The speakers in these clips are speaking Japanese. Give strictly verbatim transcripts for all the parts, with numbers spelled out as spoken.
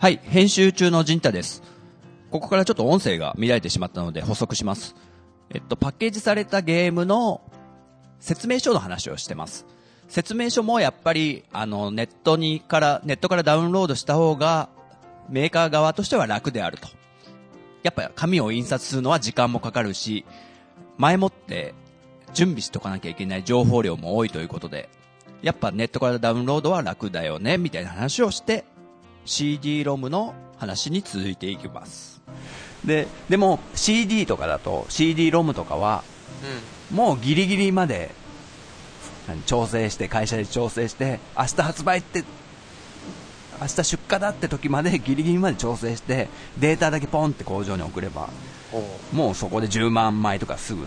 はい、編集中の陣太です。ここからちょっと音声が乱れてしまったので補足します。えっと、パッケージされたゲームの説明書の話をしてます。説明書もやっぱり、あの、ネットにから、ネットからダウンロードした方が、メーカー側としては楽であると。やっぱ紙を印刷するのは時間もかかるし、前もって準備しとかなきゃいけない情報量も多いということで、やっぱネットからダウンロードは楽だよね、みたいな話をして、シーディー ロムの話に続いていきます。で、でも シーディー とかだと シーディー ロムとかは、うん、もうギリギリまで調整して会社で調整して明日発売って明日出荷だって時までギリギリまで調整してデータだけポンって工場に送ればもうそこでじゅうまんまいとかすぐ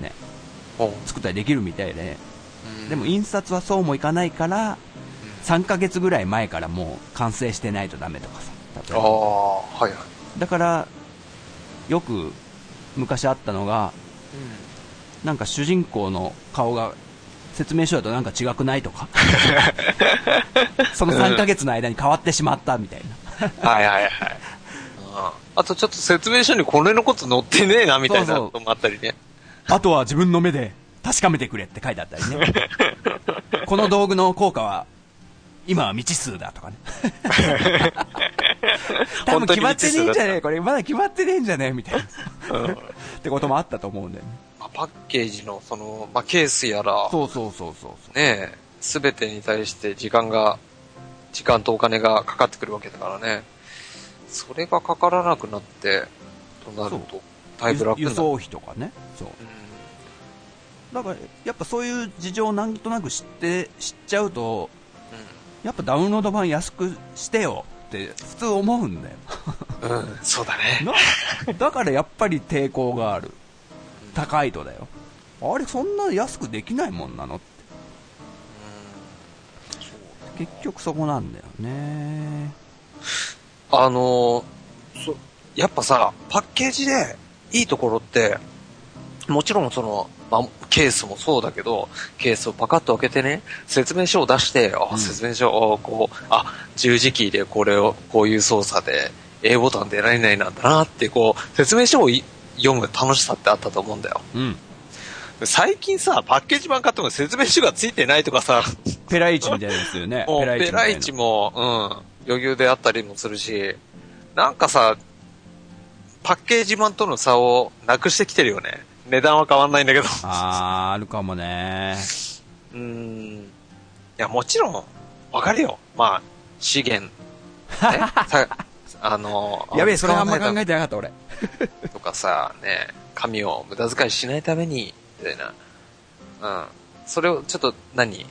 ね作ったりできるみたいで、うん、でも印刷はそうもいかないから。さんかげつぐらい前からもう完成してないとダメとかさ、ああ、はいはい、だからよく昔あったのが、うん、なんか主人公の顔が説明書だとなんか違くないとかそのさんかげつの間に変わってしまったみたいな、うん、はいはいはい、あ, あとちょっと説明書にこれのこと載ってねえなみたいなこともあったりね、そうそうあとは自分の目で確かめてくれって書いてあったりねこの道具の効果は今は未知数だとかね多分決まってねえんじゃねえこれまだ決まってねえんじゃねえみたいな、うん、ってこともあったと思うんだよね、まあ、パッケージのその、まあ、ケースやらそうそうそうそうねえ全てに対して時間が時間とお金がかかってくるわけだからね、それがかからなくなってとなるとだいぶ楽になる、輸送費とかね、そう、うん、だからやっぱそういう事情をなんとなく知って知っちゃうと、やっぱダウンロード版安くしてよって普通思うんだよ、うん、そうだねだからやっぱり抵抗がある、高いとだよ、あれそんな安くできないもんなのって、うん、結局そこなんだよね、あのそやっぱさパッケージでいいところってもちろんそのまあ、ケースもそうだけど、ケースをパカッと開けてね、説明書を出して、あ、うん、説明書をこう、あ、十字キーでこれを、こういう操作で、A ボタンで何々なんだなって、こう、説明書を読む楽しさってあったと思うんだよ。うん。最近さ、パッケージ版買っても説明書がついてないとかさ、ペライチみたいですよね。ペライチ。ペライチも、うん、余裕であったりもするし、なんかさ、パッケージ版との差をなくしてきてるよね。値段は変わんないんだけど、あーあるかもね、うーん、いやもちろんわかるよ、まあ資源あのやべえそれあんま考えてなかった俺とかさね、紙を無駄遣いしないためにみたいな、うん、それをちょっと何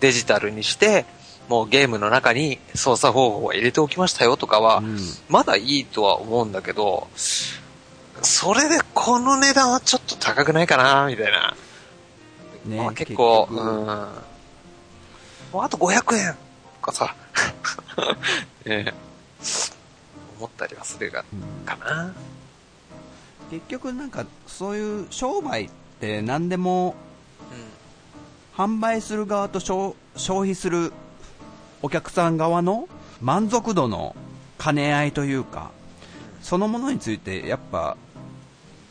デジタルにしてもうゲームの中に操作方法を入れておきましたよとかは、うん、まだいいとは思うんだけど、それでこの値段はちょっと高くないかなみたいな、ね、まあ、結構結、うん、あとごひゃくえんとかさ、ね、思ったりはするが、うん、かな、結局なんかそういう商売って何でも、うん、販売する側と消費するお客さん側の満足度の兼ね合いというか、そのものについてやっぱ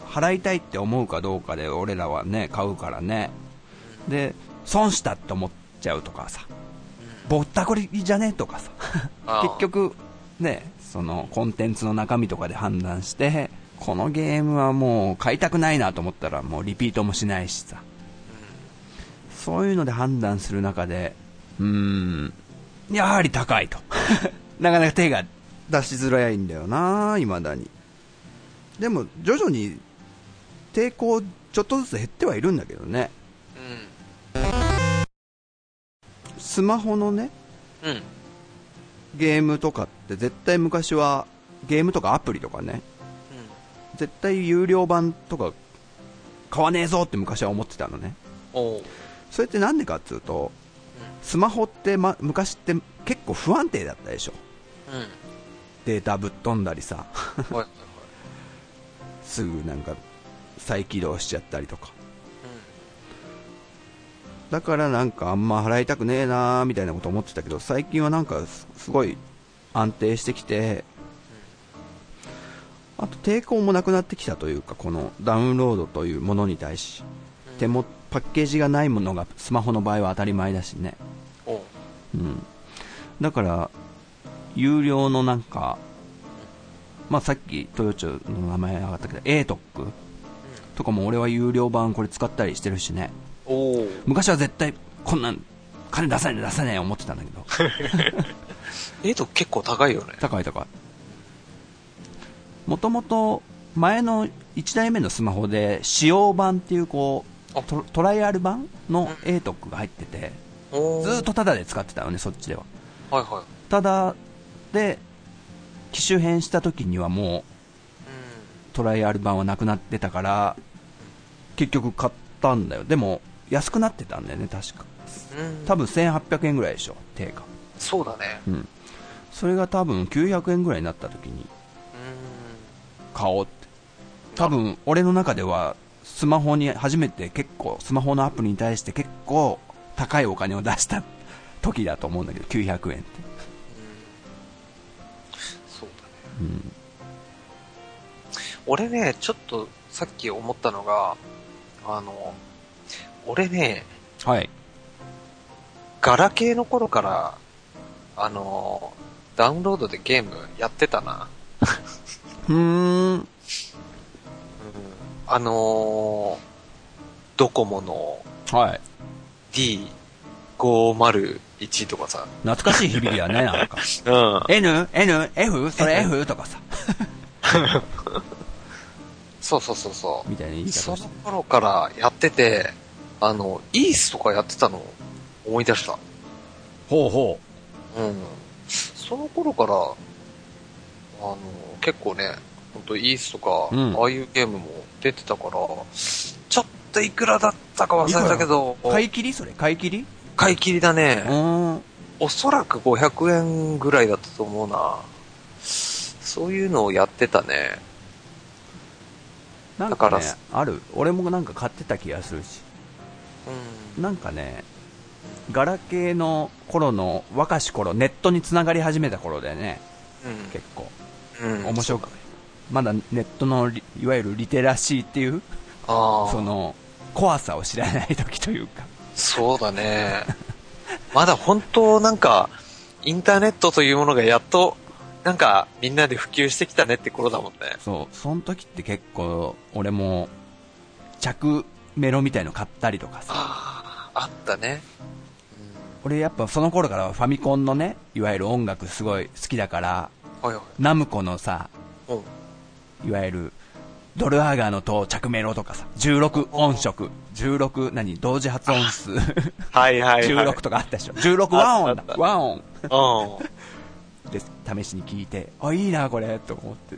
払いたいって思うかどうかで俺らはね買うからね、で損したって思っちゃうとかさ、ぼったくりじゃねとかさ結局ねそのコンテンツの中身とかで判断して、このゲームはもう買いたくないなと思ったらもうリピートもしないしさ、そういうので判断する中で、うーん、やはり高いとなかなか手が出しづらいんだよな、未だに。でも徐々に抵抗ちょっとずつ減ってはいるんだけどね、うん、スマホのね、うん、ゲームとかって絶対昔はゲームとかアプリとかね、うん、絶対有料版とか買わねえぞって昔は思ってたのね。おう、それってなんでかっつうと、スマホって、ま、昔って結構不安定だったでしょ、うん、データぶっ飛んだりさすぐなんか再起動しちゃったりとか、うん、だからなんかあんま払いたくねえなーみたいなこと思ってたけど、最近はなんかすごい安定してきて、あと抵抗もなくなってきたというか、このダウンロードというものに対し、手もパッケージがないものがスマホの場合は当たり前だしね。おう、うん、だから有料のなんか、まあ、さっきトヨチョの名前上がったけど エートック とかも俺は有料版これ使ったりしてるしね。おう、昔は絶対こんなん金出さない出さない思ってたんだけどエートック 結構高いよね。高い高い。もともと前のいちだいめのスマホで使用版っていう、こう ト, トライアル版の エートック が入ってて、ずっとタダで使ってたよね、そっちでは。はいはい。タダで機種変した時にはもう、うん、トライアル版はなくなってたから結局買ったんだよ。でも安くなってたんだよね、確か。うん、多分せんはっぴゃくえんぐらいでしょ、定価。そうだね。うん。それが多分きゅうひゃくえんぐらいになった時に、買おうって。多分俺の中ではスマホに初めて結構、スマホのアプリに対して結構高いお金を出した時だと思うんだけど、きゅうひゃくえんって。そうだね、うん、俺ねちょっとさっき思ったのが、あの俺ね、はい、ガラケーの頃からあのダウンロードでゲームやってたなうーん、あのー、ドコモの ディーごーまるいち とかさ、懐かしい響きだね、なんか、うん、N、N、F、それ F とかさそうそうそうそうみたいな言い方してる。その頃からやってて、あのイースとかやってたのを思い出した。ほうほう、うん、その頃からあの結構ね、本当イースとか、うん、ああいうゲームも出てたから、ちょっといくらだったか忘れたけど、買い切り、それ買い切り買い切りだね。うん、おそらくごひゃくえんぐらいだったと思うな。そういうのをやってたね。なんかね、だからある、俺もなんか買ってた気がするし、うん、なんかね、ガラケーの頃の若し頃、ネットに繋がり始めた頃だよね、うん、結構、うん、面白く、まだネットのいわゆるリテラシーっていう、あ、その怖さを知らない時というか。そうだねまだ本当なんかインターネットというものがやっとなんかみんなで普及してきたねって頃だもんね。そう、その時って結構俺も着メロみたいの買ったりとかさ。 あ, あったね、うん、俺やっぱその頃からファミコンのね、いわゆる音楽すごい好きだから、はいはい、ナムコのさ、うん、いわゆるドルハーガーの塔着メロとかさ、じゅうろくおんしょく、じゅうろく何同時発音数はいはい、はい、じゅうろくとかあったでしょ。じゅうろく和音だ、和音で試しに聞いて、あ、いいなこれと思って、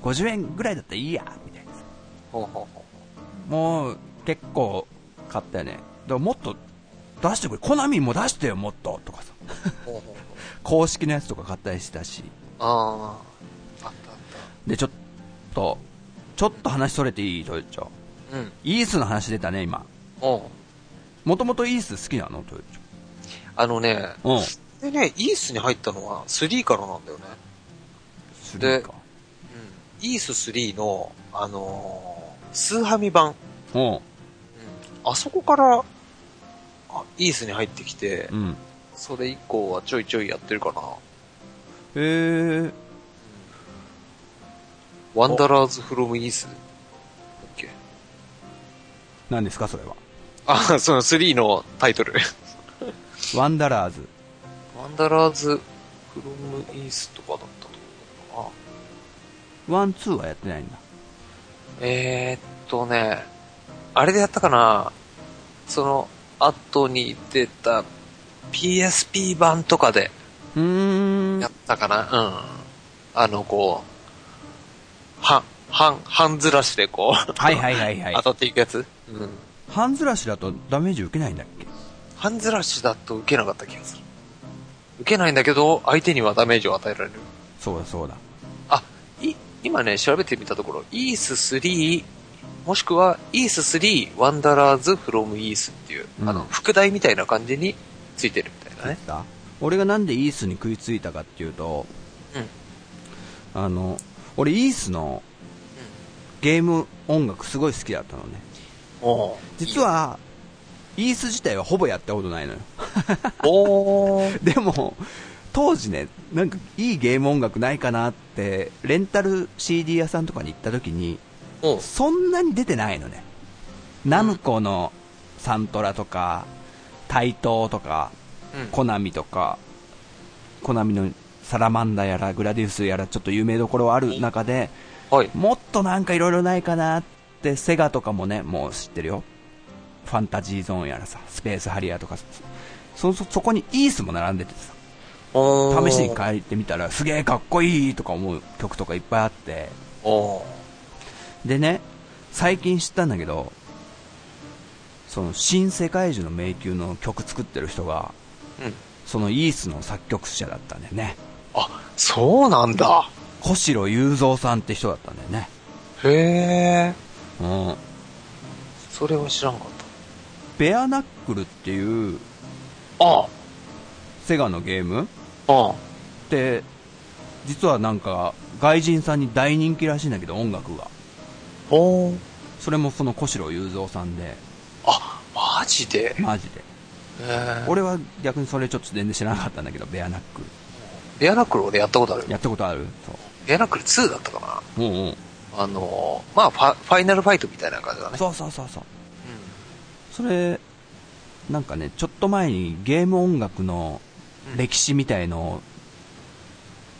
ごじゅうえんぐらいだったらいいやみたいな。ほうほうほう、もう結構買ったよね。でももっと出してくれ、コナミも出してよもっととかさほうほうほう、公式のやつとか買ったりしたし。ああ、でちょっとちょっと話それていい、トヨチョ、うん、イースの話出たね今。もともとイース好きなの、トヨチョ。あのね、うん、でね、イースに入ったのはスリーからなんだよね。スリーか、うん、イーススリーの、あのー、スーハミ版、うんうん、あそこからあイースに入ってきて、うん、それ以降はちょいちょいやってるかな。へー、ワンダラーズフロムイースだっけ。何ですかそれは。あ、そのスリーのタイトルワンダラーズワンダラーズフロムイースとかだったと思うな。ワン、ツーはやってないんだ。えーっとね、あれでやったかな、その後に出た ピーエスピー 版とかでやったかな。うん、あのこう半、半、半ずらしでこう、はいはいはいはい、当たっていくやつ。うん。半ずらしだとダメージ受けないんだっけ。半ずらしだと受けなかった気がする。受けないんだけど、相手にはダメージを与えられる。そうだそうだ。あ、い、今ね、調べてみたところ、イーススリー、もしくはイーススリー、ワンダラーズフロムイースっていう、うん、あの、副題みたいな感じについてるみたいなね。俺がなんでイースに食いついたかっていうと、うん、あの俺イースのゲーム音楽すごい好きだったのね。お実はイース自体はほぼやったことないのよおでも当時ね、なんかいいゲーム音楽ないかなってレンタル シーディー 屋さんとかに行った時にそんなに出てないのね。ナムコのサントラとかタイトーとか、うん、コナミとかコナミのサラマンダやらグラディウスやらちょっと有名どころはある中で、はい、もっとなんかいろいろないかなって。セガとかもね、もう知ってるよ、ファンタジーゾーンやらさ、スペースハリアーとかさ、 そ, そ, そこにイースも並んでてさ、試しに帰ってみたらすげえかっこいいとか思う曲とかいっぱいあって、おでね、最近知ったんだけど、その新世界樹の迷宮の曲作ってる人が、うん、そのイースの作曲者だったんだよね。あ、そうなんだ。小城雄三さんって人だったんだよね。へえ。うん。それは知らんかった。ベアナックルっていう、ああ、セガのゲーム、ああ、で実はなんか外人さんに大人気らしいんだけど、音楽が。ほう。それもその小城雄三さんで。あ、マジで。マジで。俺は逆にそれちょっと全然知らなかったんだけど、ベアナックル。ベアナックル俺やったことある。やったことある。そう。ベアナックルツーだったかな。うんうん。あのー、まあファ、ファイナルファイトみたいな感じだね。そうそうそうそう。うん、それなんかね、ちょっと前にゲーム音楽の歴史みたいのを、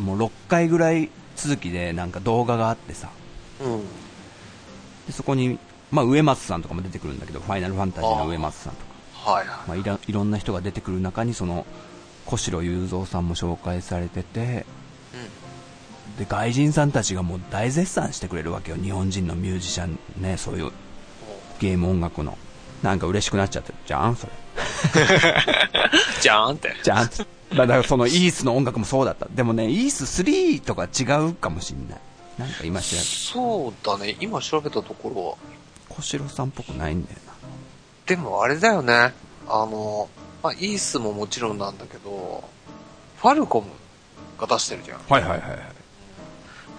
うん、もうろっかいぐらい続きでなんか動画があってさ。うん。でそこにまあ植松さんとかも出てくるんだけど、ファイナルファンタジーの植松さんとか。はいはい、まあ、い, らいろんな人が出てくる中にその小城雄三さんも紹介されてて、うん、で外人さんたちがもう大絶賛してくれるわけよ、日本人のミュージシャンね。そういうゲーム音楽のなんか嬉しくなっちゃって、じゃーんそれじゃーんってじゃーんってだからそのイースの音楽もそうだった。でもね、イーススリーとか違うかもしんない。なんか今調べた、そうだね、今調べたところは小城さんっぽくないんだよな。でもあれだよね、あの、まあ、イースももちろんなんだけど、ファルコムが出してるじゃん。はいはいはいはい。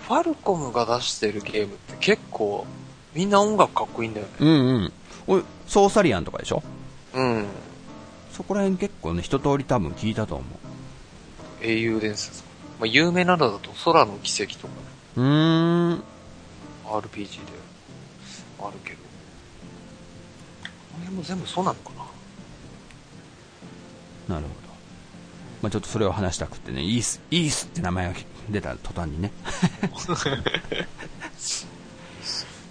ファルコムが出してるゲームって結構みんな音楽かっこいいんだよね。うんうん。おい、ソーサリアンとかでしょ。うん。そこら辺結構ね、一通り多分聞いたと思う。英雄伝説。まあ、有名なのだと空の奇跡とかね。うーん。アールピージー であるけど。もう全部そうなのかな。なるほど。まあ、ちょっとそれを話したくてね、イースイースって名前が出た途端にね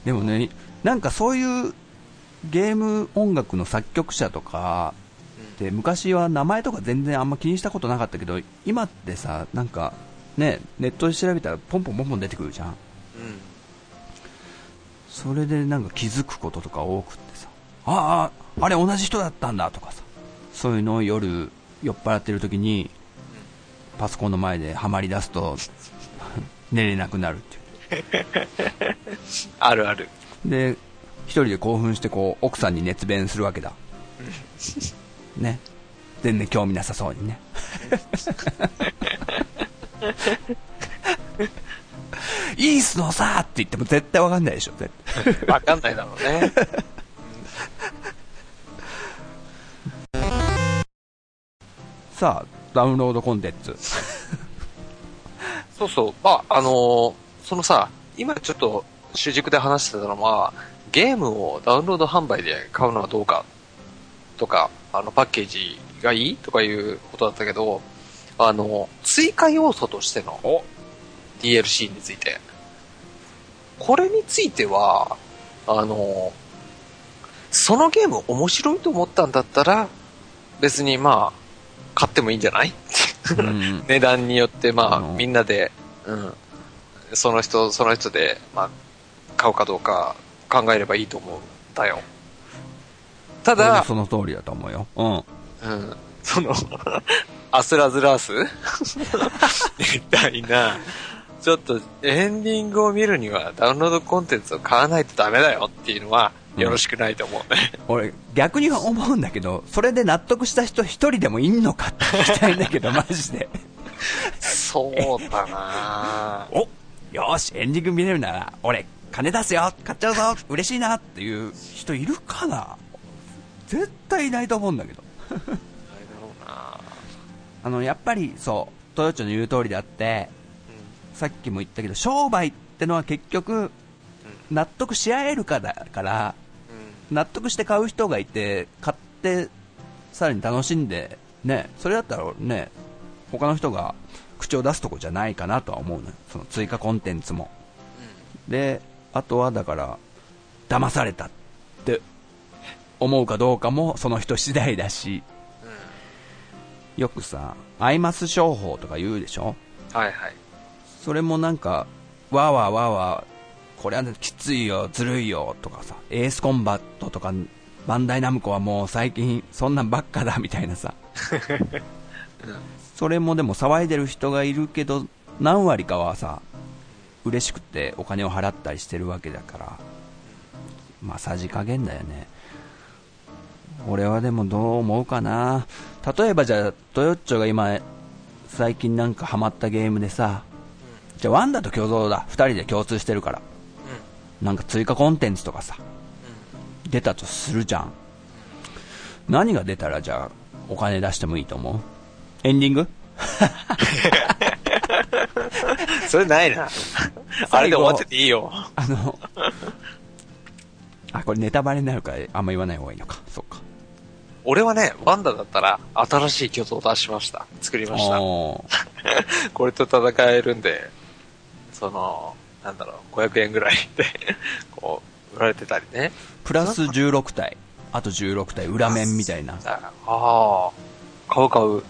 でもね、なんかそういうゲーム音楽の作曲者とかで昔は名前とか全然あんま気にしたことなかったけど、今ってさ、なんかね、ネットで調べたらポンポンポンポン出てくるじゃん、うん、それでなんか気づくこととか多くてさ、ああ、あれ同じ人だったんだとかさ、そういうのを夜酔っ払ってる時にパソコンの前でハマり出すと寝れなくなるっていうあるある。で一人で興奮してこう奥さんに熱弁するわけだね、全然興味なさそうにねイースのさーって言っても絶対わかんないでしょ。絶対わかんないだろうねさあ、ダウンロードコンテンツそうそう、まああのー、そのさ、今ちょっと主軸で話してたのは、ゲームをダウンロード販売で買うのはどうかとか、あのパッケージがいいとかいうことだったけど、あの追加要素としての ディーエルシー について、これについてはあのーそのゲーム面白いと思ったんだったら別にまあ買ってもいいんじゃないうん、値段によってまあ、あのー、みんなで、うん、その人その人で、まあ、買うかどうか考えればいいと思うんだよ。ただその通りだと思うよ。うん、うん、そのアスラズラースみたいな、ちょっとエンディングを見るにはダウンロードコンテンツを買わないとダメだよっていうのは、よろしくないと思うね、うん、俺逆に思うんだけど、それで納得した人一人でもいんのかって聞きたいんだけどマジでそうだなお、よしエンディング見れるなら俺金出すよ、買っちゃうぞ嬉しいなっていう人いるかな。絶対いないと思うんだけどあのやっぱりそうトヨチョの言う通りであって、うん、さっきも言ったけど商売ってのは結局納得し合えるかだから、うん、納得して買う人がいて買ってさらに楽しんで、ね、それだったら、ね、他の人が口を出すとこじゃないかなとは思うのよ、その追加コンテンツも、うん、であとはだから騙されたって思うかどうかもその人次第だし、うん、よくさアイマス商法とか言うでしょ、はいはい、それもなんかわーわーわーわーこれはきついよずるいよとかさ、エースコンバットとかバンダイナムコはもう最近そんなんばっかだみたいなさそれもでも騒いでる人がいるけど何割かはさ嬉しくてお金を払ったりしてるわけだから、まあさじ加減だよね。俺はでもどう思うかな、例えばじゃあトヨッチョが今最近なんかハマったゲームでさ、じゃあワンダと共同だふたりで共通してるからなんか追加コンテンツとかさ、うん、出たとするじゃん。何が出たらじゃあお金出してもいいと思う？エンディング？それないなあれで終わってていいよ。あのあこれネタバレになるからあんま言わない方がいいのか。そうか。俺はねワンダだったら新しい巨像を出しました作りましたこれと戦えるんで、そのなんだろうごひゃくえんぐらいでこう売られてたりね、プラスじゅうろくたいあとじゅうろくたい裏面みたいな。ああ買う買う、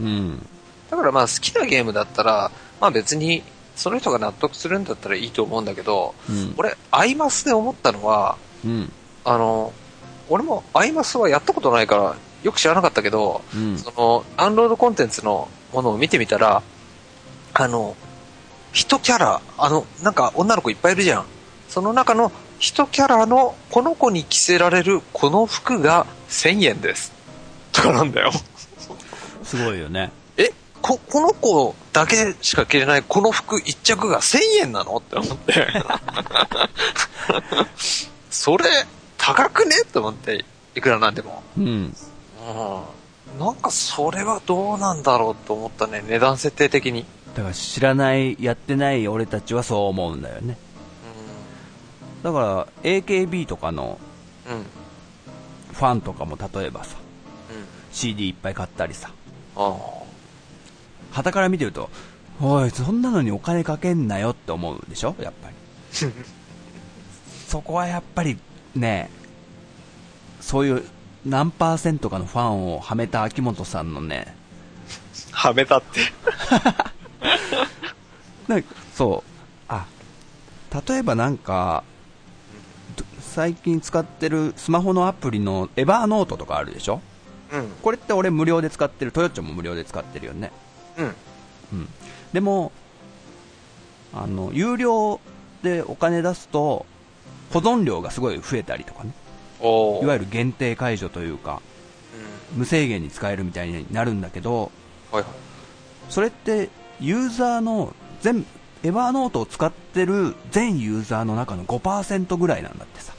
うん、だからまあ好きなゲームだったら、まあ、別にその人が納得するんだったらいいと思うんだけど、うん、俺アイマスで思ったのは、うん、あの俺もアイマスはやったことないからよく知らなかったけど、うん、そのダウンロードコンテンツのものを見てみたらあの一キャラ、あの、なんか女の子いっぱいいるじゃん。その中の一キャラのこの子に着せられるこの服がせんえんです。とかなんだよ。すごいよね。え、こ、この子だけしか着れないこの服一着がせんえんなのって思って。それ、高くねって思って、いくらなんでも。うん。うん。なんかそれはどうなんだろうと思ったね、値段設定的に。だから知らないやってない俺たちはそう思うんだよね、うん、だから エーケービー とかのファンとかも例えばさ、うん、シーディー いっぱい買ったりさ、はたから見てるとおいそんなのにお金かけんなよって思うでしょやっぱりそこはやっぱりねそういう何パーセントかのファンをはめた秋元さんのねはめたってなんかそうあ例えばなんか最近使ってるスマホのアプリのエバーノートとかあるでしょ、うん、これって俺無料で使ってる、トヨッチョも無料で使ってるよね、うんうん、でもあの有料でお金出すと保存料がすごい増えたりとかね、おいわゆる限定解除というか、うん、無制限に使えるみたいになるんだけど、はいはい、それってユーザーの全エバーノートを使ってる全ユーザーの中の ごパーセント ぐらいなんだってさ、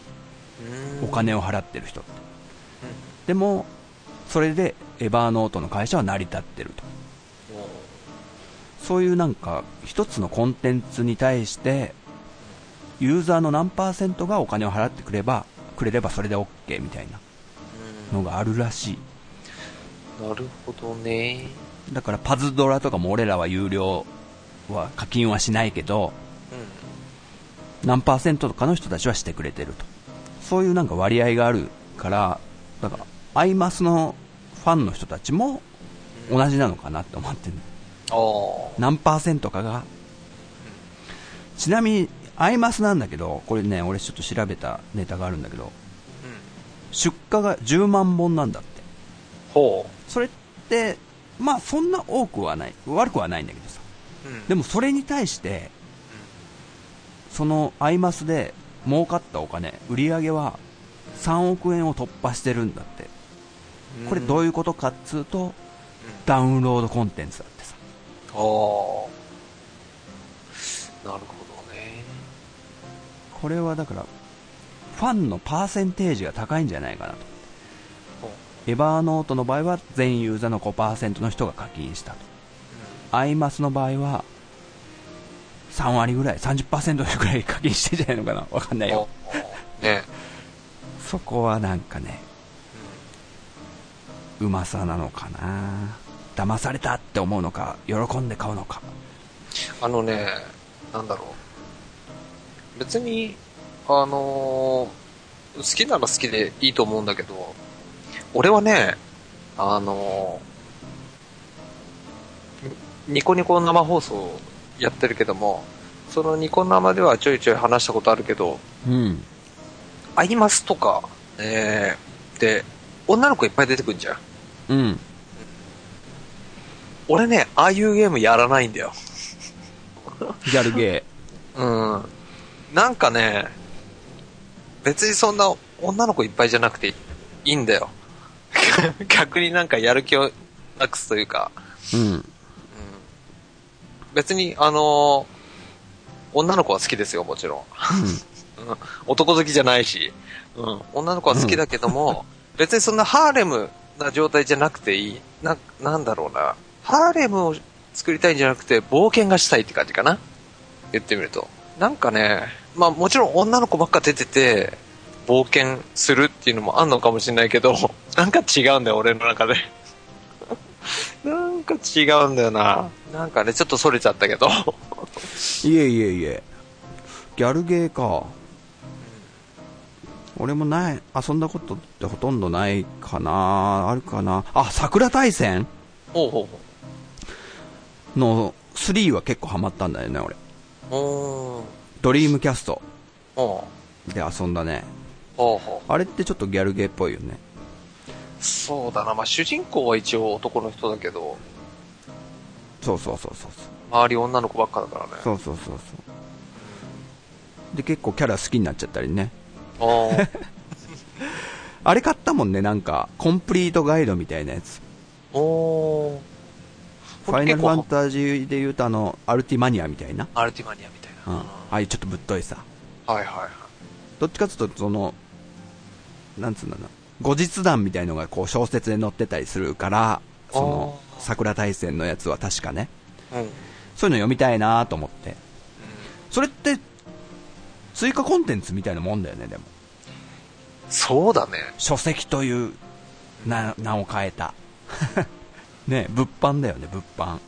お金を払ってる人って、うん、でもそれでエバーノートの会社は成り立ってると、そういうなんか一つのコンテンツに対してユーザーの何パーセントがお金を払ってくればくれればそれで OK みたいなのがあるらしい。なるほどね。だからパズドラとかも俺らは有料は課金はしないけど、うん、何パーセントとかの人たちはしてくれてると、そういうなんか割合があるから、だからアイマスのファンの人たちも同じなのかなって思ってる、うん、何パーセントかが、うん、ちなみにアイマスなんだけどこれね俺ちょっと調べたネタがあるんだけど、うん、出荷がじゅうまんぼんなんだって。ほう。それってまあそんな多くはない悪くはないんだけどさ、うん、でもそれに対して、うん、そのアイマスで儲かったお金売り上げはさんおくえんを突破してるんだって。これどういうことかっつうと、うん、ダウンロードコンテンツだってさ。ああ、なるほどね。これはだからファンのパーセンテージが高いんじゃないかなと。エバーノートの場合は全ユーザーの ごパーセント の人が課金したと、うん、アイマスの場合はさんわりぐらい さんじゅっパーセント ぐらい課金してんじゃないのかな、わかんないよね。そこはなんかね、うまさなのかな、騙されたって思うのか喜んで買うのか。あのね、なんだろう、別にあのー、好きなら好きでいいと思うんだけど、俺はね、あのー、ニコニコ生放送やってるけども、そのニコ生ではちょいちょい話したことあるけど、うん、アイマスとか、えー、で女の子いっぱい出てくるんじゃん。うん。俺ね、ああいうゲームやらないんだよ。やるゲー。うん。なんかね、別にそんな女の子いっぱいじゃなくていいんだよ。逆になんかやる気をなくすというか。うん。うん、別に、あのー、女の子は好きですよ、もちろん。うん、男好きじゃないし、うん、女の子は好きだけども、うん別にそんなハーレムな状態じゃなくていい。な、なんだろうな。ハーレムを作りたいんじゃなくて、冒険がしたいって感じかな。言ってみると。なんかね、まあもちろん女の子ばっか出てて、冒険するっていうのもあんのかもしれないけど、なんか違うんだよ、俺の中で。なんか違うんだよな。なんかね、ちょっとそれちゃったけど。いえいえいえ。ギャルゲーか。俺もない、遊んだことってほとんどないかな。あるかなあ、桜大戦おうおうのスリーは結構ハマったんだよね、俺。おドリームキャストで遊んだね。おうおう、あれってちょっとギャルゲーっぽいよね。そうだな、まあ、主人公は一応男の人だけど、そうそうそうそう、周り女の子ばっかだからね。そうそうそうそうで、結構キャラ好きになっちゃったりね。あれ買ったもんね、なんかコンプリートガイドみたいなやつ。おファイナルファンタジーでいうと、あのアルティマニアみたいな。アルティマニアみたいな、うん、ああいうちょっとぶっといさ。はいはいはい。どっちかというとそのなんつうんだろう、後日談みたいのがこう小説で載ってたりするから、その桜大戦のやつは確かね、うん、そういうの読みたいなと思って、うん、それって追加コンテンツみたいなもんだよね。でもそうだね、書籍という名を変えたね、物販だよね、物販。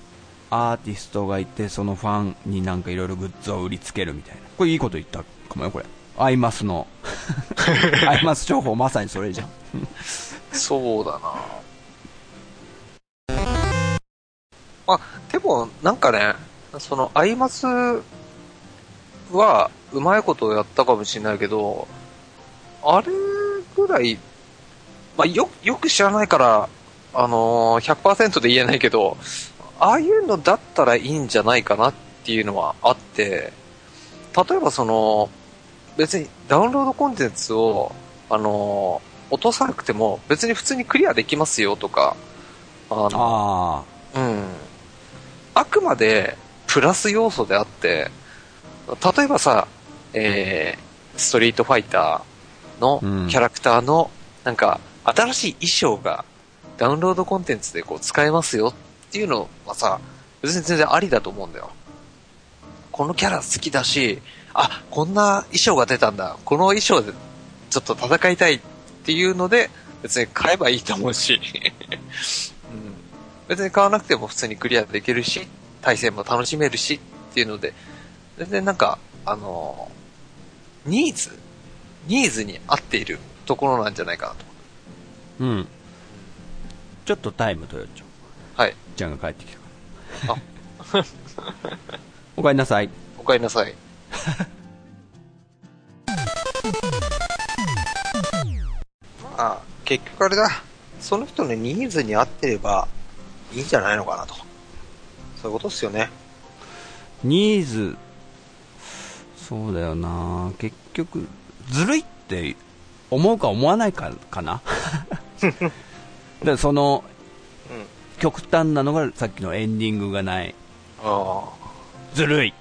アーティストがいて、そのファンになんかいろいろグッズを売りつけるみたいな。これいいこと言ったかもよ、これアイマスのアイマス情報、まさにそれじゃんそうだなあ。でもなんかね、そのアイマスはうまいことをやったかもしれないけど、あれぐらい、まあ、よ, よく知らないから、あのー、ひゃくパーセント で言えないけど、ああいうのだったらいいんじゃないかなっていうのはあって、例えばその別にダウンロードコンテンツを、あのー、落とさなくても別に普通にクリアできますよとか、あの、あー、うん、あくまでプラス要素であって、例えばさ、えー、ストリートファイターのキャラクターのなんか新しい衣装がダウンロードコンテンツでこう使えますよっていうのはさ、別に全然ありだと思うんだよ。このキャラ好きだし、あ、こんな衣装が出たんだ、この衣装でちょっと戦いたいっていうので別に買えばいいと思うし、うん、別に買わなくても普通にクリアできるし、対戦も楽しめるしっていうので、全然なんか、あのー、ニーズニーズに合っているところなんじゃないかなと。うん、ちょっとタイムとよっちょ、はいちゃんが帰ってきたからあおかえりなさい、おかえりなさいまあ結局あれだ、その人のニーズに合ってればいいんじゃないのかなと、そういうことっすよね。ニーズ、そうだよな。結局ずるいって思うか思わないかかなでその、うん、極端なのがさっきのエンディングがない。あずるい。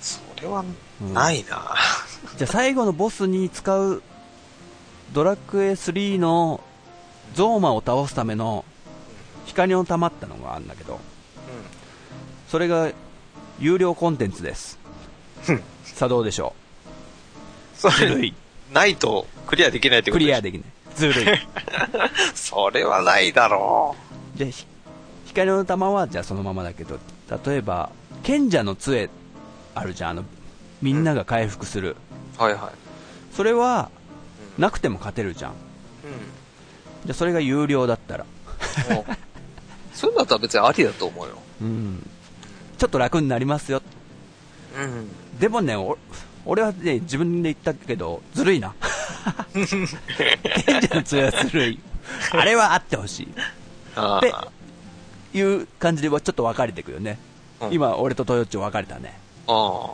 それはないな、うん、じゃあ最後のボスに使うドラクエスリーのゾーマを倒すための光の溜まったのがあるんだけど、うん、それが有料コンテンツですさあどうでしょう。それずるい。ないとクリアできないってことでしょ。クリアできない。ずるいそれはないだろう。で光の玉はじゃあそのままだけど、例えば賢者の杖あるじゃん、あのみんなが回復する、うん、はいはい。それは、うん、なくても勝てるじゃん、うん、じゃあそれが有料だったらそういうのだったら別にありだと思うよ、うん、ちょっと楽になりますよ、うん、でもね俺はね自分で言ったけどずるいな賢者の杖はずるいあれはあってほしいっていう感じではちょっと分かれていくよね、うん、今俺と豊町分かれたね。あ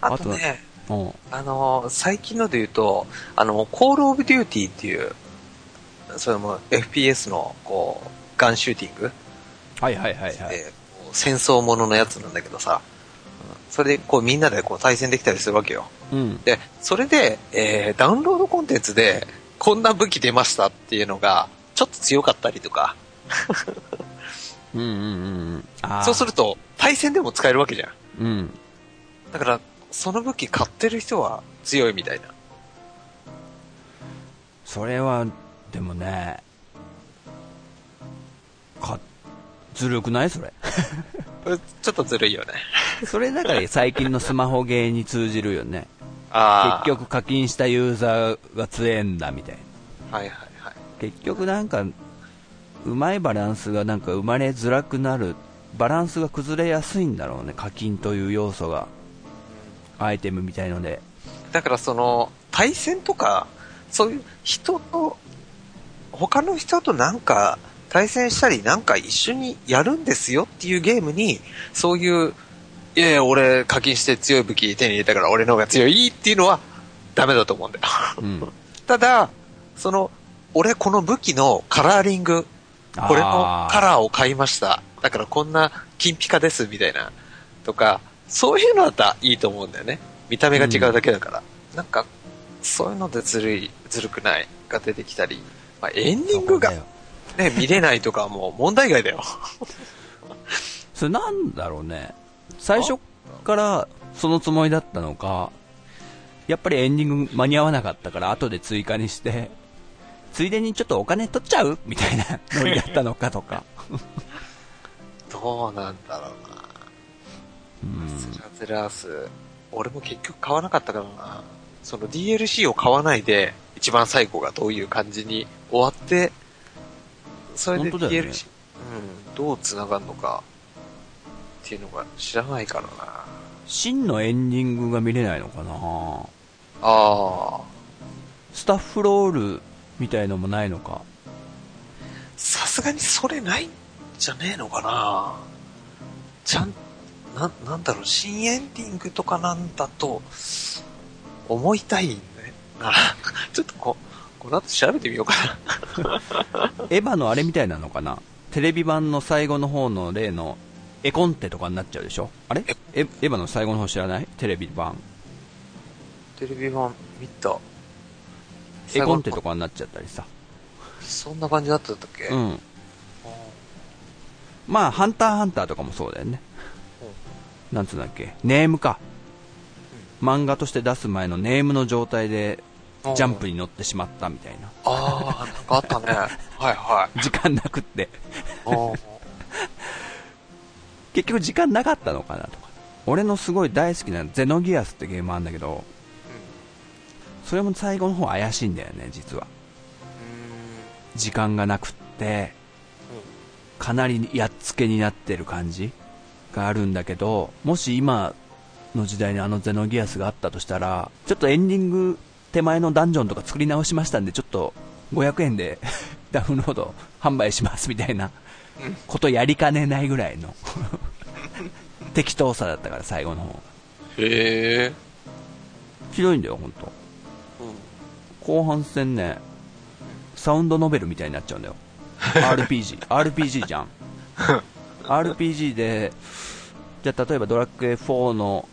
あとね、うん、あのー、最近ので言うとあのコールオブデューティーっていうそれも エフピーエス のこうガンシューティング、はいはいはいはい、で戦争もののやつなんだけどさ、それでこうみんなでこう対戦できたりするわけよ、うん、でそれで、えー、ダウンロードコンテンツでこんな武器出ましたっていうのがちょっと強かったりとかうんうんうん、あそうすると対戦でも使えるわけじゃん、うん、だからその武器買ってる人は強いみたいな。それはでもねかずるくないそれちょっとずるいよねそれだから最近のスマホゲーに通じるよねあ結局課金したユーザーが強えんだみたいな、はいはいはい、結局なんかうまいバランスがなんか生まれづらくなる、バランスが崩れやすいんだろうね、課金という要素がアイテムみたいので。だからその対戦とかそういう人と他の人となんか対戦したりなんか一緒にやるんですよっていうゲームにそういういやいや俺課金して強い武器手に入れたから俺の方が強いっていうのはダメだと思うんだよ、うん、ただその俺この武器のカラーリングこれのカラーを買いましただからこんな金ピカですみたいなとかそういうのだったらいいと思うんだよね。見た目が違うだけだから、うん、なんかそういうのでずるいずるくないが出てきたり、まあ、エンディングが、ね、見れないとかもう問題外だよそれなんだろうね、最初からそのつもりだったのかやっぱりエンディング間に合わなかったから後で追加にしてついでにちょっとお金取っちゃうみたいなノリだったのかとかどうなんだろうな。うんずらずらす俺も結局買わなかったからな。その ディーエルシー を買わないで一番最後がどういう感じに終わってそれで ディーエルシー、ねうん、どうつながるのかっていうのが知らないからな。真のエンディングが見れないのかなあ。スタッフロールみたいのもないのか。さすがにそれないんじゃねえのかな。ちゃん、な、なんだろう、新エンディングとかなんだと思いたいんだよなちょっとこ、この後調べてみようかなエヴァのあれみたいなのかな。テレビ版の最後の方の例の絵コンテとかになっちゃうでしょあれ。エ、エヴァの最後の方知らない？テレビ版。テレビ版見た。絵コンテとかになっちゃったりさ。そんな感じだったっけ。うん。まあハンター×ハンターとかもそうだよね。うん、なんつうんだっけネームか、うん。漫画として出す前のネームの状態でジャンプに乗ってしまったみたいな。ああなんかあったね。はいはい。時間なくって。結局時間なかったのかなとか。俺のすごい大好きなゼノギアスってゲームあるんだけど。それも最後の方怪しいんだよね実は。時間がなくってかなりやっつけになってる感じがあるんだけど、もし今の時代にあのゼノギアスがあったとしたらちょっとエンディング手前のダンジョンとか作り直しましたんでちょっとごひゃくえんでダウンロード販売しますみたいなことやりかねないぐらいの適当さだったから最後の方が。へえ。ひどいんだよ本当。後半戦ねサウンドノベルみたいになっちゃうんだよアールピージー アールピージー じゃんアールピージー でじゃあ例えばドラクエフォーの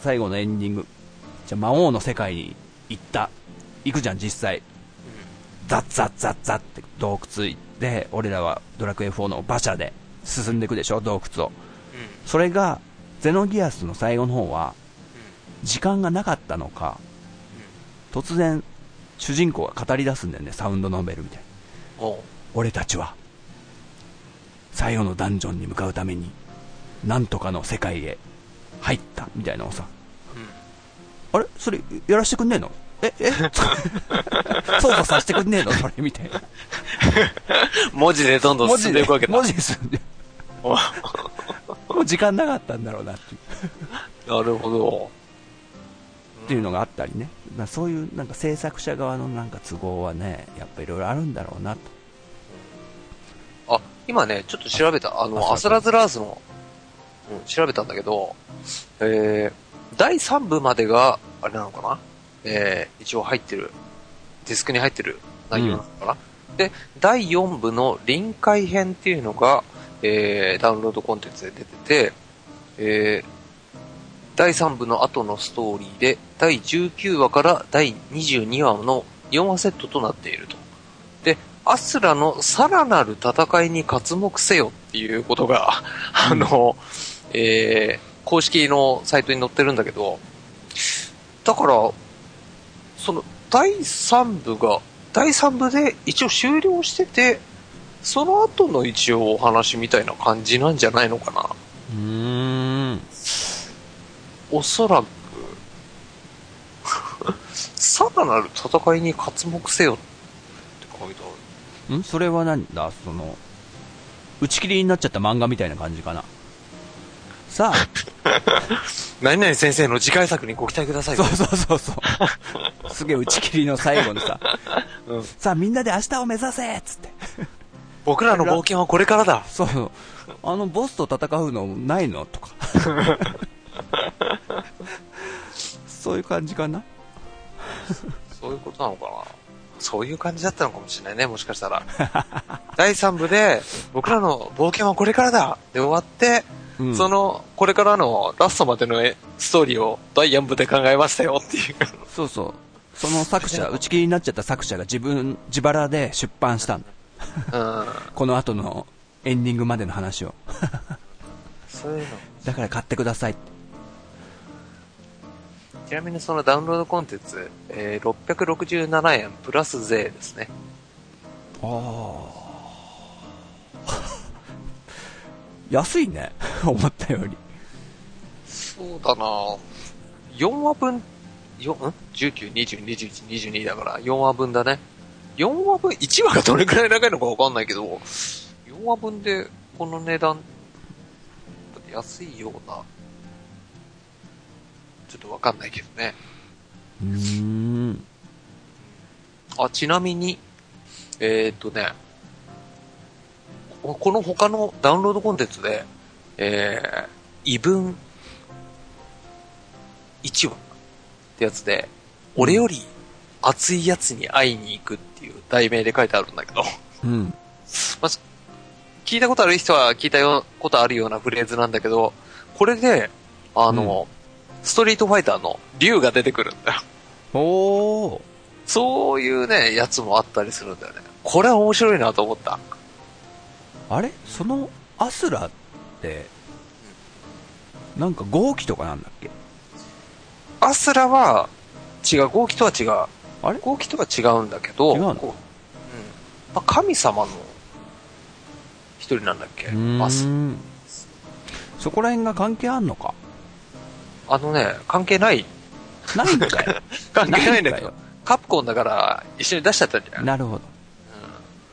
最後のエンディングじゃあ魔王の世界に行った行くじゃん実際ザッザッザッザッって洞窟行って俺らはドラクエフォーの馬車で進んでいくでしょ洞窟を、うん、それがゼノギアスの最後の方は時間がなかったのか突然主人公が語り出すんだよねサウンドノベルみたいな俺たちは最後のダンジョンに向かうためになんとかの世界へ入ったみたいなのをさ、うん、あれそれやらしてくんねえのええ操作させてくんねえのそれみたいな文字でどんどん進んでいくわけだ文字で進んでもう時間なかったんだろうなっていうなるほどっていうのがあったりねそういうなんか制作者側のなんか都合はねやっぱいろいろあるんだろうなとあ今ねちょっと調べたあのあアスラズラースの、うん、調べたんだけど、えー、だいさんぶまでがあれなのかな、えー、一応入ってるディスクに入ってる内容なのかな、うん、でだいよんぶの臨海編っていうのが、えー、ダウンロードコンテンツで出てて、えーだいさんぶの後のストーリーでだいじゅうきゅうわからだいにじゅうにわのよんわセットとなっていると。で、アスラのさらなる戦いに活目せよっていうことが、あの、えー、公式のサイトに載ってるんだけど、だから、そのだいさんぶが、だいさんぶで一応終了してて、その後の一応お話みたいな感じなんじゃないのかな。うーん。おそらくさらなる戦いに活目せよって書いてあるんそれはなんだその打ち切りになっちゃった漫画みたいな感じかなさあ何々先生の次回作にご期待くださいそうそうそうそうすげえ打ち切りの最後にさ、うん、さあみんなで明日を目指せっつって僕らの冒険はこれからだそうそうあのボスと戦うのないのとかそういう感じかなそういうことなのかなそういう感じだったのかもしれないねもしかしたらだいさんぶで僕らの冒険はこれからだで終わって、うん、そのこれからのラストまでのストーリーをだいよんぶで考えましたよっていうそうそうその作者打ち切りになっちゃった作者が自分自腹で出版したんだ、うん、この後のエンディングまでの話をそういうのだから買ってくださいってちなみにそのダウンロードコンテンツ、えー、ろっぴゃくろくじゅうななえんプラス税ですね。ああ、安いね。思ったより。そうだな。よんわぶん、よん、ん ？じゅうきゅう、にじゅう、にじゅういち、にじゅうにだからよんわぶんだね。よんわぶんいちわがどれくらい長いのかわかんないけど、よんわぶんでこの値段安いような。ちょっとわかんないけどね。うーん。あ、ちなみに、えー、っとね、この他のダウンロードコンテンツで、えー、異文いちわってやつで、俺より熱いやつに会いに行くっていう題名で書いてあるんだけど、うん。まあ、聞いたことある人は聞いたことあるようなフレーズなんだけど、これで、あの、うんストリートファイターの竜が出てくるんだよ。おー。そういうね、やつもあったりするんだよね。これは面白いなと思った。あれそのアスラって、なんかごきとかなんだっけアスラは違う、ごきとは違う。あれ ?ご 期とは違うんだけど、違うのこう、うんまあ、神様の一人なんだっけアス。そこら辺が関係あんのかあのね、関係ない。ないんかい関係ないんだけど。カプコンだから一緒に出しちゃったんじゃん。なるほど。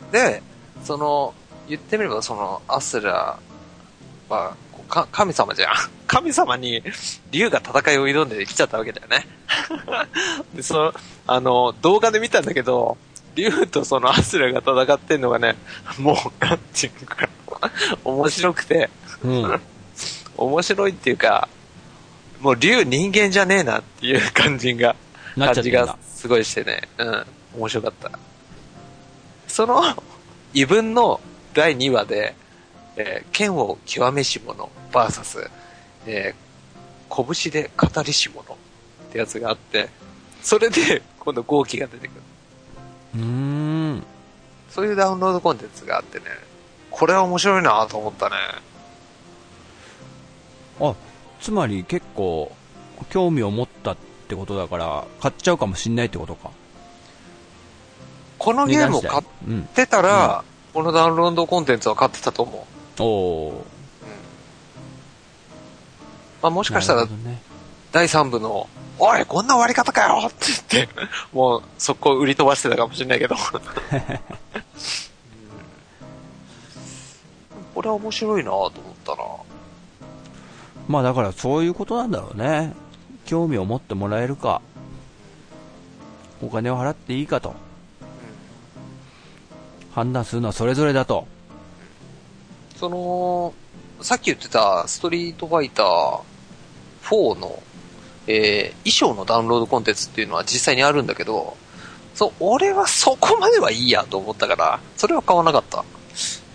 うん、で、その、言ってみればその、アスラはこうか、神様じゃん。神様に竜が戦いを挑んできちゃったわけだよね。で、その、あの、動画で見たんだけど、竜とそのアスラが戦ってんのがね、もう、なんていうか、面白くて、うん、面白いっていうか、もう竜人間じゃねえなっていう感じがなっちゃってるんだ。感じがすごいしてね、うん、面白かった。その異文のだいにわで、えー、剣を極めし者 ブイエス、えー、拳で語りし者ってやつがあって、それで今度豪気が出てくる。うーん。そういうダウンロードコンテンツがあってね、これは面白いなと思ったね。あ、つまり結構興味を持ったってことだから買っちゃうかもしんないってことか。このゲームを買ってたら、うんうん、このダウンロードコンテンツは買ってたと思う。おー、うん、まあ、もしかしたら、ね、だいさんぶのおいこんな終わり方かよって言ってもう速攻売り飛ばしてたかもしれないけどこれは面白いなと思ったな。まあだからそういうことなんだろうね。興味を持ってもらえるか、お金を払っていいかと、うん、判断するのはそれぞれだと。そのさっき言ってたストリートファイターフォーの、えー、衣装のダウンロードコンテンツっていうのは実際にあるんだけど、そ俺はそこまではいいやと思ったからそれは買わなかった。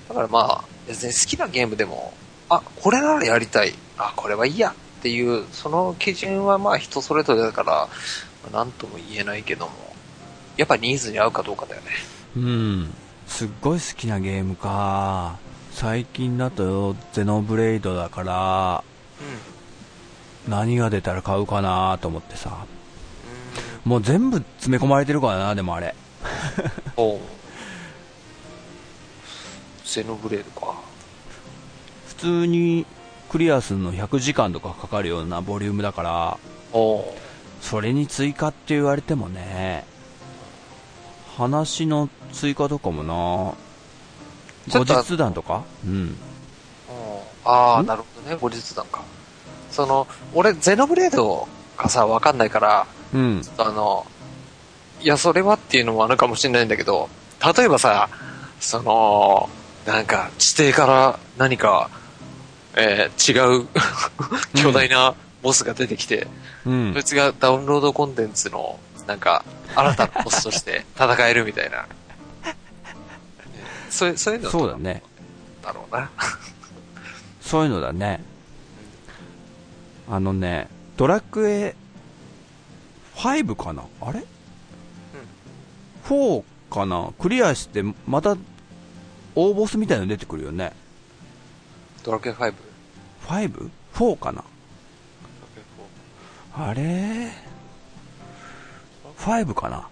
だからまあ別に好きなゲームでも、あ、これならやりたい、あ、これはいいやっていう、その基準はまあ人それぞれだから何とも言えないけども、やっぱニーズに合うかどうかだよね。うん、すっごい好きなゲームか。最近だとゼノブレイドだから、うん、何が出たら買うかなと思ってさ、うん、もう全部詰め込まれてるからな。でもあれおう、ゼノブレイドか。普通にクリアするのひゃくじかんとかかかるようなボリュームだから、おそれに追加って言われてもね、話の追加とかもな、後日談とか、うん、ああなるほどね、後日談か。その俺ゼノブレードかさ分かんないから、うん、ちょっとあのいやそれはっていうのもあるかもしれないんだけど、例えばさ、そのなんか地底から何か、えー、違う巨大なボスが出てきて、うん、そいつがダウンロードコンテンツのなんか新たなボスとして戦えるみたいなそ, そういうのそうだね、だろうなそういうのだね。あのね、ドラクエファイブかな、あれ、うん、フォーかな、クリアしてまた大ボスみたいなの出てくるよね。ドラクエ ファイブ？ ファイブ？ フォー かな、あれファイブかな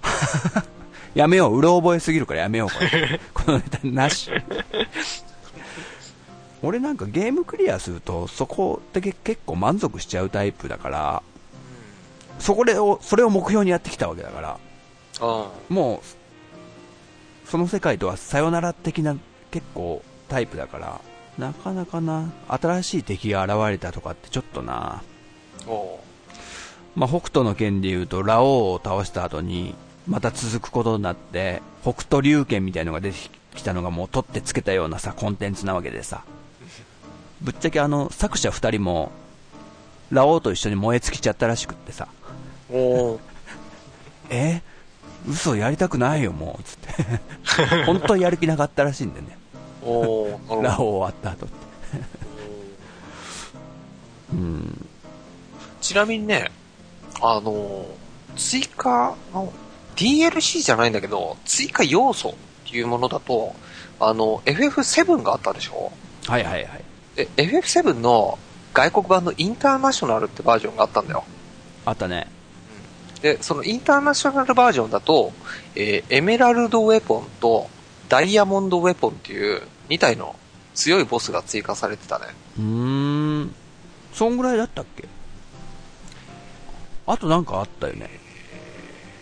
やめよう、うろ覚えすぎるからやめようこれこのネタなし俺なんかゲームクリアするとそこで結構満足しちゃうタイプだから、うん、そこでをそれを目標にやってきたわけだから、あもうその世界とはさよなら的な結構タイプだから、なかなかな新しい敵が現れたとかってちょっとな。お、まあ、北斗の拳でいうとラオウを倒した後にまた続くことになって北斗龍拳みたいのが出てきたのがもう取ってつけたようなさコンテンツなわけでさ、ぶっちゃけあの作者ふたりもラオウと一緒に燃え尽きちゃったらしくってさおえ嘘やりたくないよもうつって本当にやる気なかったらしいんだよねおラオウ終わった後って、うん、ちなみにね、あの追加の ディーエルシー じゃないんだけど追加要素っていうものだと、あの エフエフセブン があったでしょ。はいはいはい。で エフエフセブン の外国版のインターナショナルってバージョンがあったんだよ。あったね。でそのインターナショナルバージョンだと、えー、エメラルドウェポンとダイヤモンドウェポンっていうにたいの強いボスが追加されてたね。うーん、そんぐらいだったっけ。あとなんかあったよね。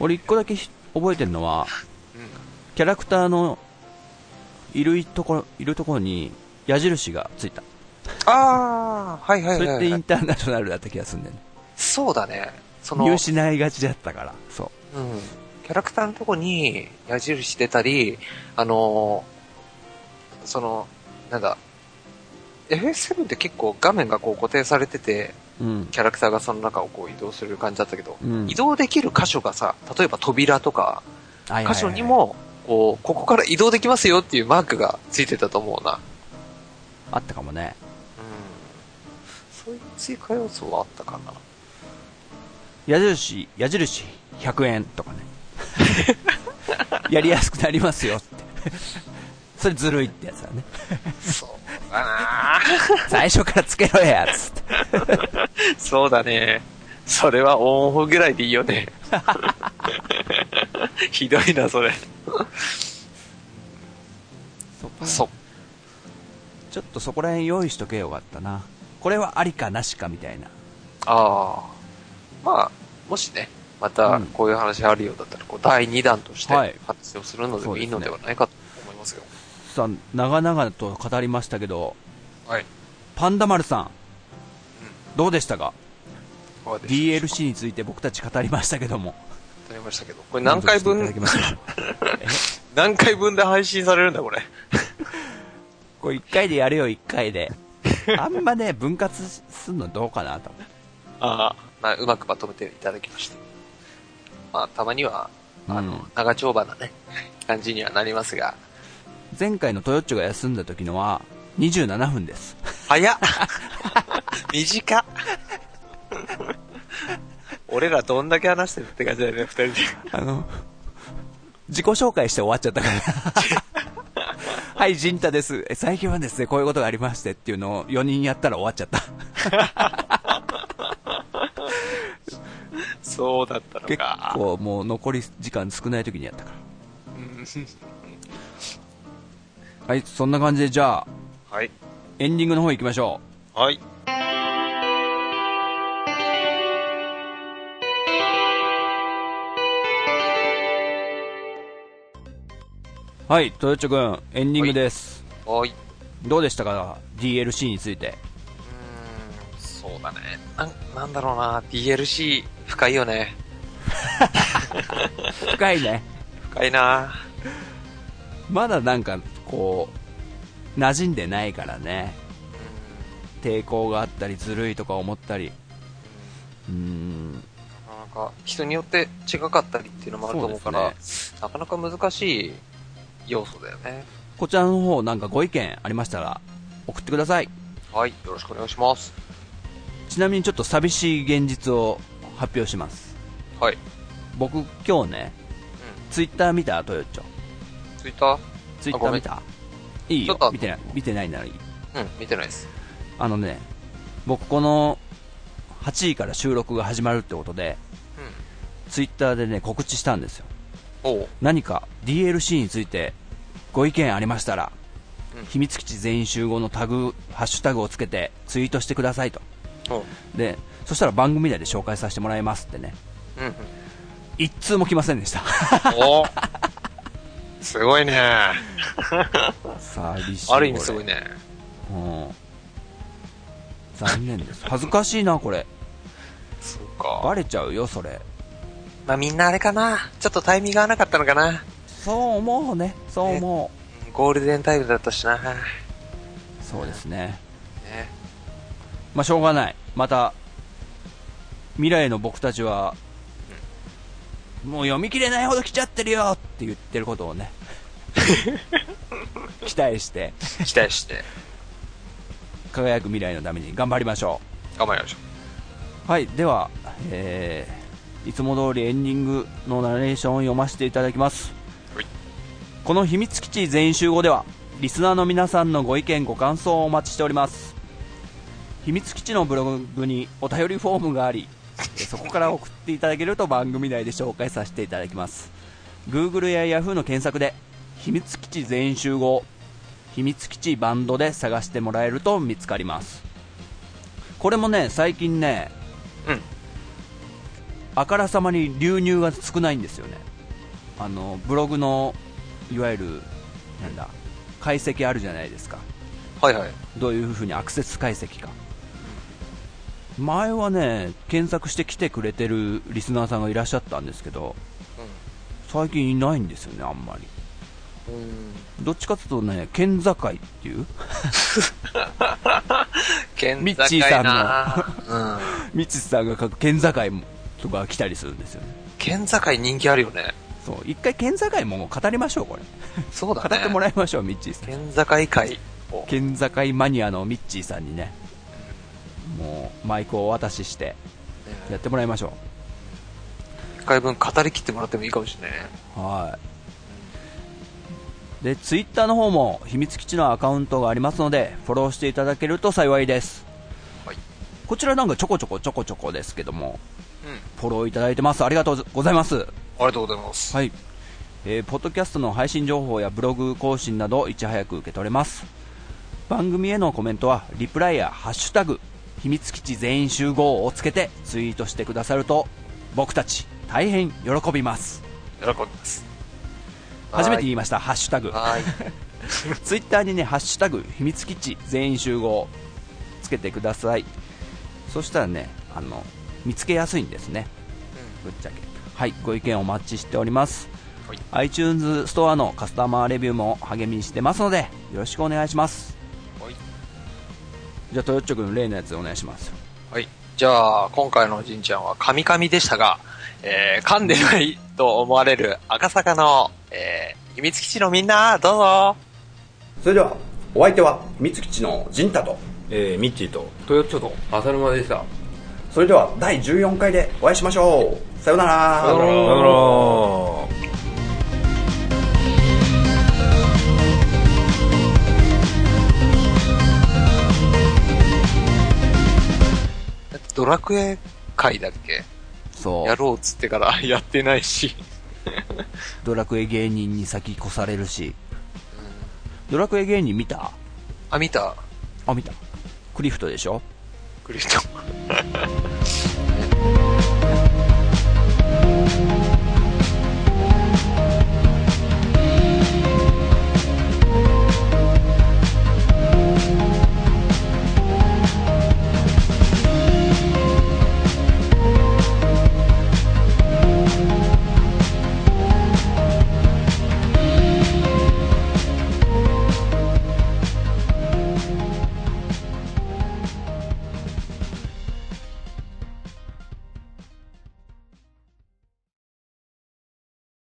俺いっこだけ覚えてるのは、キャラクターのいるところいるところに矢印がついた。ああ、はいはいはいはい。それってインターナショナルだった気がするんだよね。そうだね。その見失いがちだったから、そう。うん。キャラクターのとこに矢印出たり、あのー、そのなんだエフエスセブン って結構画面がこう固定されてて、うん、キャラクターがその中をこう移動する感じだったけど、うん、移動できる箇所がさ、例えば扉とか、はいはいはい、箇所にもこうここから移動できますよっていうマークがついてたと思うな。あったかもね、うん、そういう追加要素はあったかな。矢印矢印ひゃくえんとかねやりやすくなりますよってそれずるいってやつだねそうだな最初からつけろやつってそうだね、それはオンオフぐらいでいいよねひどいなそれそこそちょっとそこら辺用意しとけよかったな、これはありかなしかみたいな。ああ、まあもしねまたこういう話あるようだったら、こうだいにだんとして発表するのでもいいのではないかと思いますよ、はい、そうですね。さあ長々と語りましたけど、はい、パンダ丸さん、うん、どうでしたか？ディーエルシー について僕たち語りましたけども、語りましたけど、これ何回分何回分で配信されるんだこれこれいっかいでやるよ、いっかいであんまね分割するのどうかなと思って、ああ、まあ、うまくまとめていただきました。まあ、たまにはあの、うん、長丁場な、ね、感じにはなりますが、前回のトヨッチョが休んだ時のはにじゅうななふんです。早っ短っ俺らどんだけ話してるって感じだよね、ふたりであの自己紹介して終わっちゃったからはい、ジンタです、最近はですねこういうことがありましてっていうのをよにんやったら終わっちゃったそうだったのか。結構もう残り時間少ない時にやったからはい、そんな感じでじゃあ、はい、エンディングの方行きましょう。はい、はい、トヨッチョ君エンディングです。はい、どうでしたか ディーエルシー について。うーん、そうだね、 な, なんだろうな ディーエルシー深いよね深いね、深いな。まだなんかこう馴染んでないからね、抵抗があったりずるいとか思ったり、うーん、なかなか人によって違かったりっていうのもあると思うから、ね、なかなか難しい要素だよね。こちらの方なんかご意見ありましたら送ってください。はい、よろしくお願いします。ちなみにちょっと寂しい現実を発表します。はい、僕今日ね、うん、ツイッター見た？トヨッチョツイッターツイッター見た？いいよ、見てない、見てないならいい。うん、見てないです。あのね、僕このはちじから収録が始まるってことで、うん、ツイッターでね告知したんですよ。お何か ディーエルシー についてご意見ありましたら、うん、秘密基地全員集合のタグハッシュタグをつけてツイートしてくださいと。でそしたら番組内で紹介させてもらいますってね、うんうん、一通も来ませんでしたおすごいね寂しい、ある意味すごいね、うん、残念です恥ずかしいなこれそうか、バレちゃうよそれ。まあ、みんなあれかな、ちょっとタイミングが合わなかったのかな。そう思うね、そう思う、ゴールデンタイムだったしな。そうですね、ね、まあしょうがない。また未来の僕たちはもう読み切れないほど来ちゃってるよって言ってることをね期待して期待して輝く未来のために頑張りましょう。頑張りましょう。はい、では、えー、いつも通りエンディングのナレーションを読ませていただきます。はい、この秘密基地全員集合ではリスナーの皆さんのご意見ご感想をお待ちしております。秘密基地のブログにお便りフォームがあり、そこから送っていただけると番組内で紹介させていただきます。 Google や Yahoo の検索で秘密基地全員集合、秘密基地バンドで探してもらえると見つかります。これもね最近ね、うん、あからさまに流入が少ないんですよね。あのブログのいわゆるなんだ解析あるじゃないですか。はいはい、どういうふうにアクセス解析か。前はね検索して来てくれてるリスナーさんがいらっしゃったんですけど、うん、最近いないんですよねあんまり。どっちかっていうとね、県境っていう県境なミッチーさんの、うん、ミッチーさんが書く県境とか来たりするんですよね。県境人気あるよね。そう、一回県境も語りましょう、これ。そうだね、語ってもらいましょう、ミッチーさん。県境会を、県境マニアのミッチーさんにね、もうマイクをお渡ししてやってもらいましょう。一回分語り切ってもらってもいいかもしれない。はい、でツイッターの方も秘密基地のアカウントがありますのでフォローしていただけると幸いです、はい、こちらなんかちょこちょこちょこちょこですけども、うん、フォローいただいてます。ありがとうございます。ありがとうございます、はい。えー、ポッドキャストの配信情報やブログ更新などいち早く受け取れます。番組へのコメントはリプライやハッシュタグ秘密基地全員集合をつけてツイートしてくださると僕たち大変喜びます。喜びます。初めて言いました、ハッシュタグ。はいツイッターにね、ハッシュタグ秘密基地全員集合つけてください。そしたらね、あの見つけやすいんですね、うん、ぶっちゃけ。はい、ご意見お待ちしております、はい、iTunes ストアのカスタマーレビューも励みにしてますのでよろしくお願いします、はい、じゃあトヨッチョ君例のやつお願いします。はい、じゃあ今回のじんちゃんはカミカミでしたが、えー、噛んでないと思われる赤坂の、えー、秘密基地のみんなどうぞ。それではお相手は秘密基地のジンタと、えー、ミッチーとトヨッチョと浅沼でした。それではだいじゅうよんかいでお会いしましょう。さよなら。さよなら。さよなら。ドラクエ会だっけ。そうやろうっつってからやってないしドラクエ芸人に先越されるし、うん、ドラクエ芸人見た？あ、見た。あ、見た。クリフトでしょ？クリフト